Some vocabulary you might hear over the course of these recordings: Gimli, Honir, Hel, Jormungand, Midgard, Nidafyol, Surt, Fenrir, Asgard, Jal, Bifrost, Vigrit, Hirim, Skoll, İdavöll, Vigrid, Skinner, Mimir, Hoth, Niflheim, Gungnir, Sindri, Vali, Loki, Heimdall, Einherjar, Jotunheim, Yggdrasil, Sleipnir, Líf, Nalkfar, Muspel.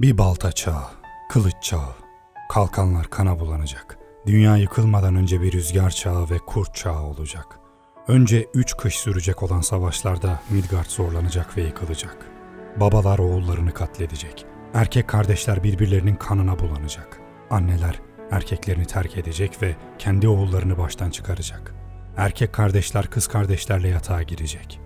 Bir balta çağı, kılıç çağı, kalkanlar kana bulanacak. Dünya yıkılmadan önce bir rüzgar çağı ve kurt çağı olacak. Önce 3 kış sürecek olan savaşlarda Midgard zorlanacak ve yıkılacak. Babalar oğullarını katledecek. Erkek kardeşler birbirlerinin kanına bulanacak. Anneler erkeklerini terk edecek ve kendi oğullarını baştan çıkaracak. Erkek kardeşler kız kardeşlerle yatağa girecek.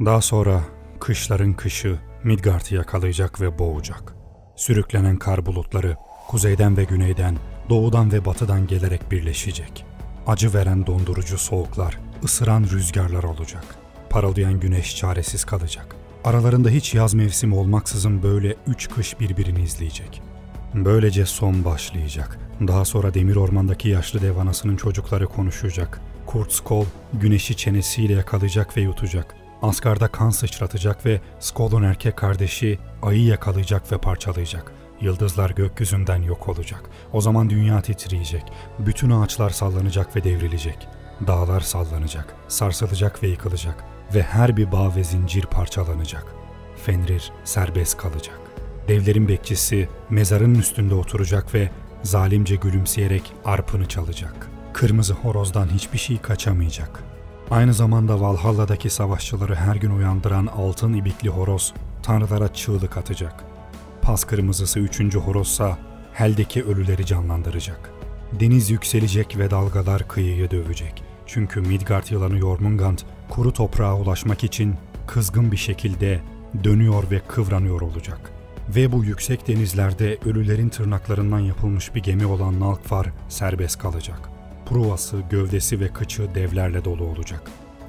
Daha sonra kışların kışı Midgard'ı yakalayacak ve boğacak. Sürüklenen kar bulutları kuzeyden ve güneyden, doğudan ve batıdan gelerek birleşecek. Acı veren dondurucu soğuklar, ısıran rüzgarlar olacak. Parıldayan güneş çaresiz kalacak. Aralarında hiç yaz mevsimi olmaksızın böyle 3 kış birbirini izleyecek. Böylece son başlayacak. Daha sonra demir ormandaki yaşlı dev anasının çocukları konuşacak. Kurt Skoll güneşi çenesiyle yakalayacak ve yutacak. Asgard'a kan sıçratacak ve Skoll'un erkek kardeşi ayı yakalayacak ve parçalayacak. Yıldızlar gökyüzünden yok olacak. O zaman dünya titriyecek. Bütün ağaçlar sallanacak ve devrilecek. Dağlar sallanacak, sarsılacak ve yıkılacak ve her bir bağ ve zincir parçalanacak. Fenrir serbest kalacak. Devlerin bekçisi mezarının üstünde oturacak ve zalimce gülümseyerek arpını çalacak. Kırmızı horozdan hiçbir şey kaçamayacak. Aynı zamanda Valhalla'daki savaşçıları her gün uyandıran altın ibikli horoz tanrılara çığlık atacak. Pas kırmızısı 3. horozsa heldeki ölüleri canlandıracak. Deniz yükselecek ve dalgalar kıyıya dövecek. Çünkü Midgard yılanı Jormungand kuru toprağa ulaşmak için kızgın bir şekilde dönüyor ve kıvranıyor olacak. Ve bu yüksek denizlerde ölülerin tırnaklarından yapılmış bir gemi olan Nalkfar serbest kalacak. Pruvası, gövdesi ve kıçı devlerle dolu olacak.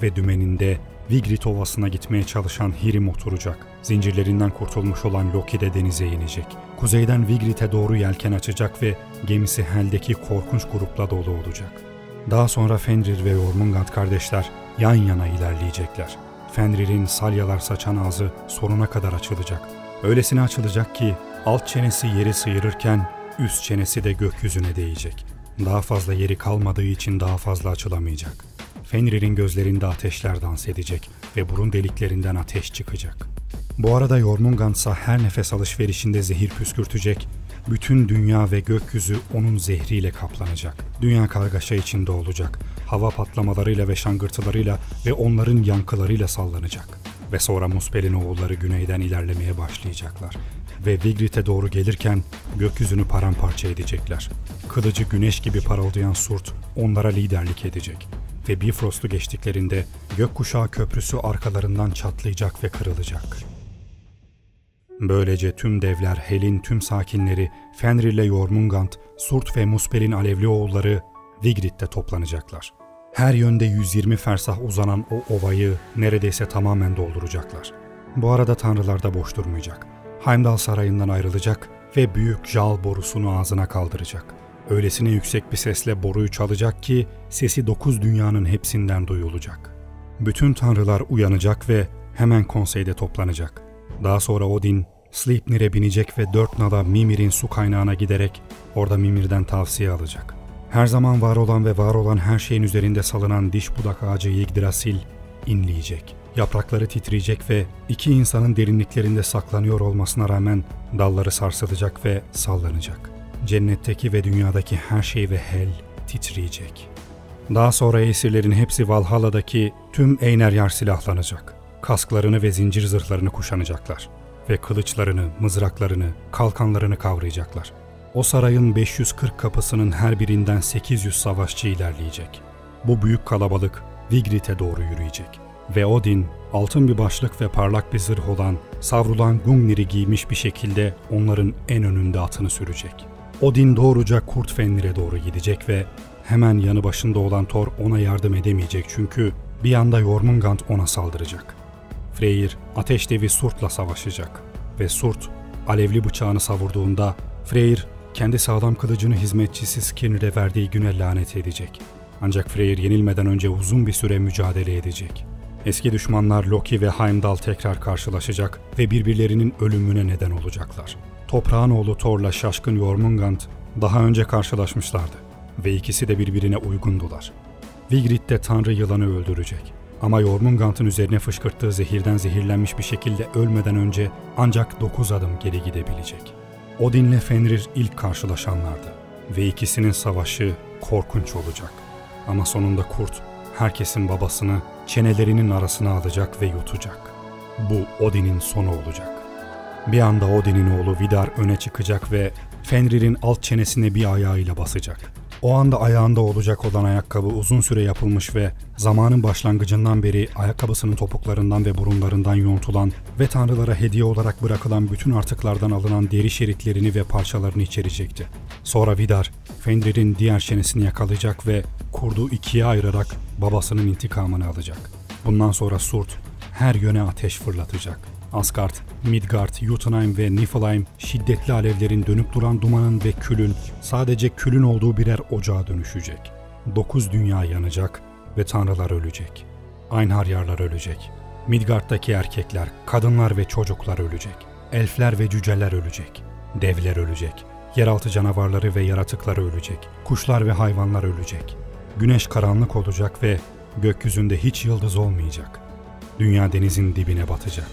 Ve dümeninde Vigrit Ovası'na gitmeye çalışan Hirim oturacak. Zincirlerinden kurtulmuş olan Loki de denize inecek. Kuzeyden Vigrit'e doğru yelken açacak ve gemisi Hel'deki korkunç grupla dolu olacak. Daha sonra Fenrir ve Jormungand kardeşler yan yana ilerleyecekler. Fenrir'in salyalar saçan ağzı sonuna kadar açılacak. Öylesine açılacak ki alt çenesi yeri sıyırırken üst çenesi de gökyüzüne değecek. Daha fazla yeri kalmadığı için daha fazla açılamayacak. Fenrir'in gözlerinde ateşler dans edecek ve burun deliklerinden ateş çıkacak. Bu arada Jormungand ise her nefes alışverişinde zehir püskürtecek, bütün dünya ve gökyüzü onun zehriyle kaplanacak. Dünya kargaşa içinde olacak, hava patlamalarıyla ve şangırtılarıyla ve onların yankılarıyla sallanacak. Ve sonra Muspel'in oğulları güneyden ilerlemeye başlayacaklar. Ve Vigrit'e doğru gelirken gökyüzünü paramparça edecekler. Kılıcı güneş gibi parıldayan Surt onlara liderlik edecek. Ve Bifrost'u geçtiklerinde gökkuşağı köprüsü arkalarından çatlayacak ve kırılacak. Böylece tüm devler, Hel'in tüm sakinleri, Fenrir'le Jormungand, Surt ve Muspel'in alevli oğulları Vigrid'de toplanacaklar. Her yönde 120 fersah uzanan o ovayı neredeyse tamamen dolduracaklar. Bu arada tanrılar da boş durmayacak. Heimdall sarayından ayrılacak ve büyük Jal borusunu ağzına kaldıracak. Öylesine yüksek bir sesle boruyu çalacak ki sesi 9 dünyanın hepsinden duyulacak. Bütün tanrılar uyanacak ve hemen konseyde toplanacak. Daha sonra Odin, Sleipnir'e binecek ve 4 nala Mimir'in su kaynağına giderek orada Mimir'den tavsiye alacak. Her zaman var olan ve var olan her şeyin üzerinde salınan diş budak ağacı Yggdrasil inleyecek. Yaprakları titriyecek ve 2 insanın derinliklerinde saklanıyor olmasına rağmen dalları sarsılacak ve sallanacak. Cennetteki ve dünyadaki her şey ve Hel titriyecek. Daha sonra esirlerin hepsi Valhalla'daki tüm Einherjar silahlanacak. Kasklarını ve zincir zırhlarını kuşanacaklar. Ve kılıçlarını, mızraklarını, kalkanlarını kavrayacaklar. O sarayın 540 kapısının her birinden 800 savaşçı ilerleyecek. Bu büyük kalabalık Vigrit'e doğru yürüyecek. Ve Odin, altın bir başlık ve parlak bir zırh olan, savrulan Gungnir'i giymiş bir şekilde onların en önünde atını sürecek. Odin doğruca Kurt Fenrir'e doğru gidecek ve hemen yanı başında olan Thor ona yardım edemeyecek çünkü bir anda Jormungand ona saldıracak. Freyr ateş devi Surt'la savaşacak ve Surt alevli bıçağını savurduğunda Freyr kendi sağlam kılıcını hizmetçisi Skinner'e verdiği güne lanet edecek. Ancak Freyr yenilmeden önce uzun bir süre mücadele edecek. Eski düşmanlar Loki ve Heimdall tekrar karşılaşacak ve birbirlerinin ölümüne neden olacaklar. Toprağın oğlu Thor'la şaşkın Jormungand daha önce karşılaşmışlardı ve ikisi de birbirine uygundular. Vigrid de Tanrı yılanı öldürecek ama Jormungand'ın üzerine fışkırttığı zehirden zehirlenmiş bir şekilde ölmeden önce ancak 9 adım geri gidebilecek. Odin'le Fenrir ilk karşılaşanlardı ve ikisinin savaşı korkunç olacak. Ama sonunda kurt herkesin babasını çenelerinin arasına alacak ve yutacak. Bu Odin'in sonu olacak. Bir anda Odin'in oğlu Vidar öne çıkacak ve Fenrir'in alt çenesine bir ayağıyla basacak. O anda ayağında olacak olan ayakkabı uzun süre yapılmış ve zamanın başlangıcından beri ayakkabısının topuklarından ve burunlarından yontulan ve tanrılara hediye olarak bırakılan bütün artıklardan alınan deri şeritlerini ve parçalarını içerecekti. Sonra Vidar, Fenrir'in diğer çenesini yakalayacak ve kurdu ikiye ayırarak babasının intikamını alacak. Bundan sonra Surt her yöne ateş fırlatacak. Asgard, Midgard, Jotunheim ve Niflheim şiddetli alevlerin dönüp duran dumanın ve külün, sadece külün olduğu birer ocağa dönüşecek. 9 dünya yanacak ve tanrılar ölecek. Einherjarlar ölecek. Midgard'daki erkekler, kadınlar ve çocuklar ölecek. Elfler ve cüceler ölecek. Devler ölecek. Yeraltı canavarları ve yaratıkları ölecek. Kuşlar ve hayvanlar ölecek. Güneş karanlık olacak ve gökyüzünde hiç yıldız olmayacak. Dünya denizin dibine batacak.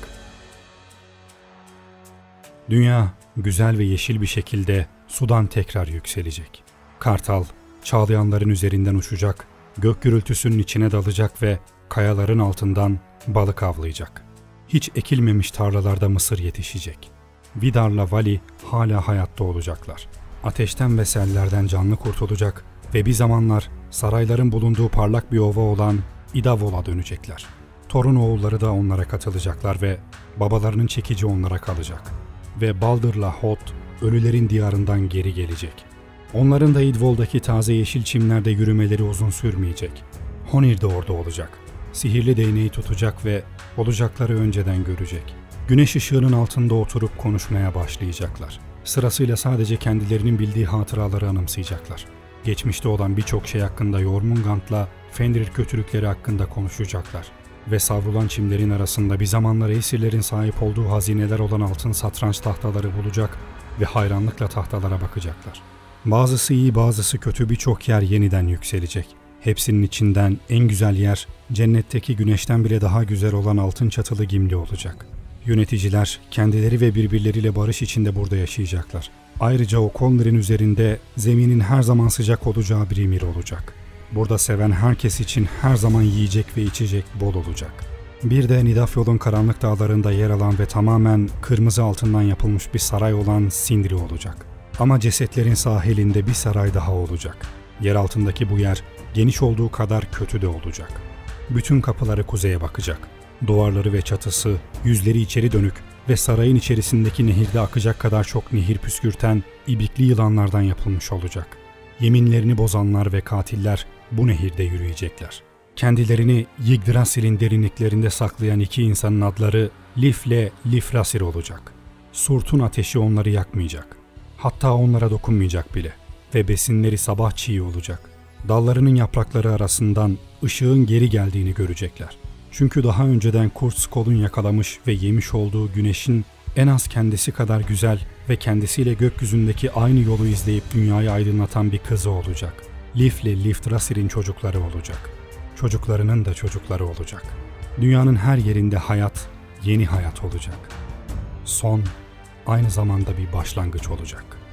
Dünya güzel ve yeşil bir şekilde sudan tekrar yükselecek. Kartal, çağlayanların üzerinden uçacak, gök gürültüsünün içine dalacak ve kayaların altından balık avlayacak. Hiç ekilmemiş tarlalarda mısır yetişecek. Vidar'la Vali hala hayatta olacaklar. Ateşten ve sellerden canlı kurtulacak ve bir zamanlar sarayların bulunduğu parlak bir ova olan İdavöll'a dönecekler. Thor'un oğulları da onlara katılacaklar ve babalarının çekici onlara kalacak. Ve Baldr'la Hoth ölülerin diyarından geri gelecek. Onların da İdvoll'daki taze yeşil çimlerde yürümeleri uzun sürmeyecek. Honir de orada olacak. Sihirli değneği tutacak ve olacakları önceden görecek. Güneş ışığının altında oturup konuşmaya başlayacaklar. Sırasıyla sadece kendilerinin bildiği hatıraları anımsayacaklar. Geçmişte olan birçok şey hakkında Jormungand'la Fenrir kötülükleri hakkında konuşacaklar. Ve savrulan çimlerin arasında bir zamanlar esirlerin sahip olduğu hazineler olan altın satranç tahtaları bulacak ve hayranlıkla tahtalara bakacaklar. Bazısı iyi, bazısı kötü, birçok yer yeniden yükselecek. Hepsinin içinden en güzel yer, cennetteki güneşten bile daha güzel olan altın çatılı Gimli olacak. Yöneticiler kendileri ve birbirleriyle barış içinde burada yaşayacaklar. Ayrıca o Gungnir'in üzerinde zeminin her zaman sıcak olacağı bir emir olacak. Burada seven herkes için her zaman yiyecek ve içecek bol olacak. Bir de Nidafyol'un karanlık dağlarında yer alan ve tamamen kırmızı altından yapılmış bir saray olan Sindri olacak. Ama cesetlerin sahilinde bir saray daha olacak. Yer altındaki bu yer geniş olduğu kadar kötü de olacak. Bütün kapıları kuzeye bakacak. Duvarları ve çatısı, yüzleri içeri dönük ve sarayın içerisindeki nehirde akacak kadar çok nehir püskürten ibikli yılanlardan yapılmış olacak. Yeminlerini bozanlar ve katiller bu nehirde yürüyecekler. Kendilerini Yggdrasil'in derinliklerinde saklayan iki insanın adları Líf ile Yggdrasil olacak. Surt'un ateşi onları yakmayacak. Hatta onlara dokunmayacak bile. Ve besinleri sabah çiği olacak. Dallarının yaprakları arasından ışığın geri geldiğini görecekler. Çünkü daha önceden kurt Skoll'un yakalamış ve yemiş olduğu güneşin en az kendisi kadar güzel ve kendisiyle gökyüzündeki aynı yolu izleyip dünyayı aydınlatan bir kızı olacak. Líf ile Yggdrasil'in çocukları olacak. Çocuklarının da çocukları olacak. Dünyanın her yerinde hayat, yeni hayat olacak. Son, aynı zamanda bir başlangıç olacak.